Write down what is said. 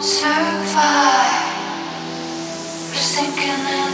Survive. We're sinking in.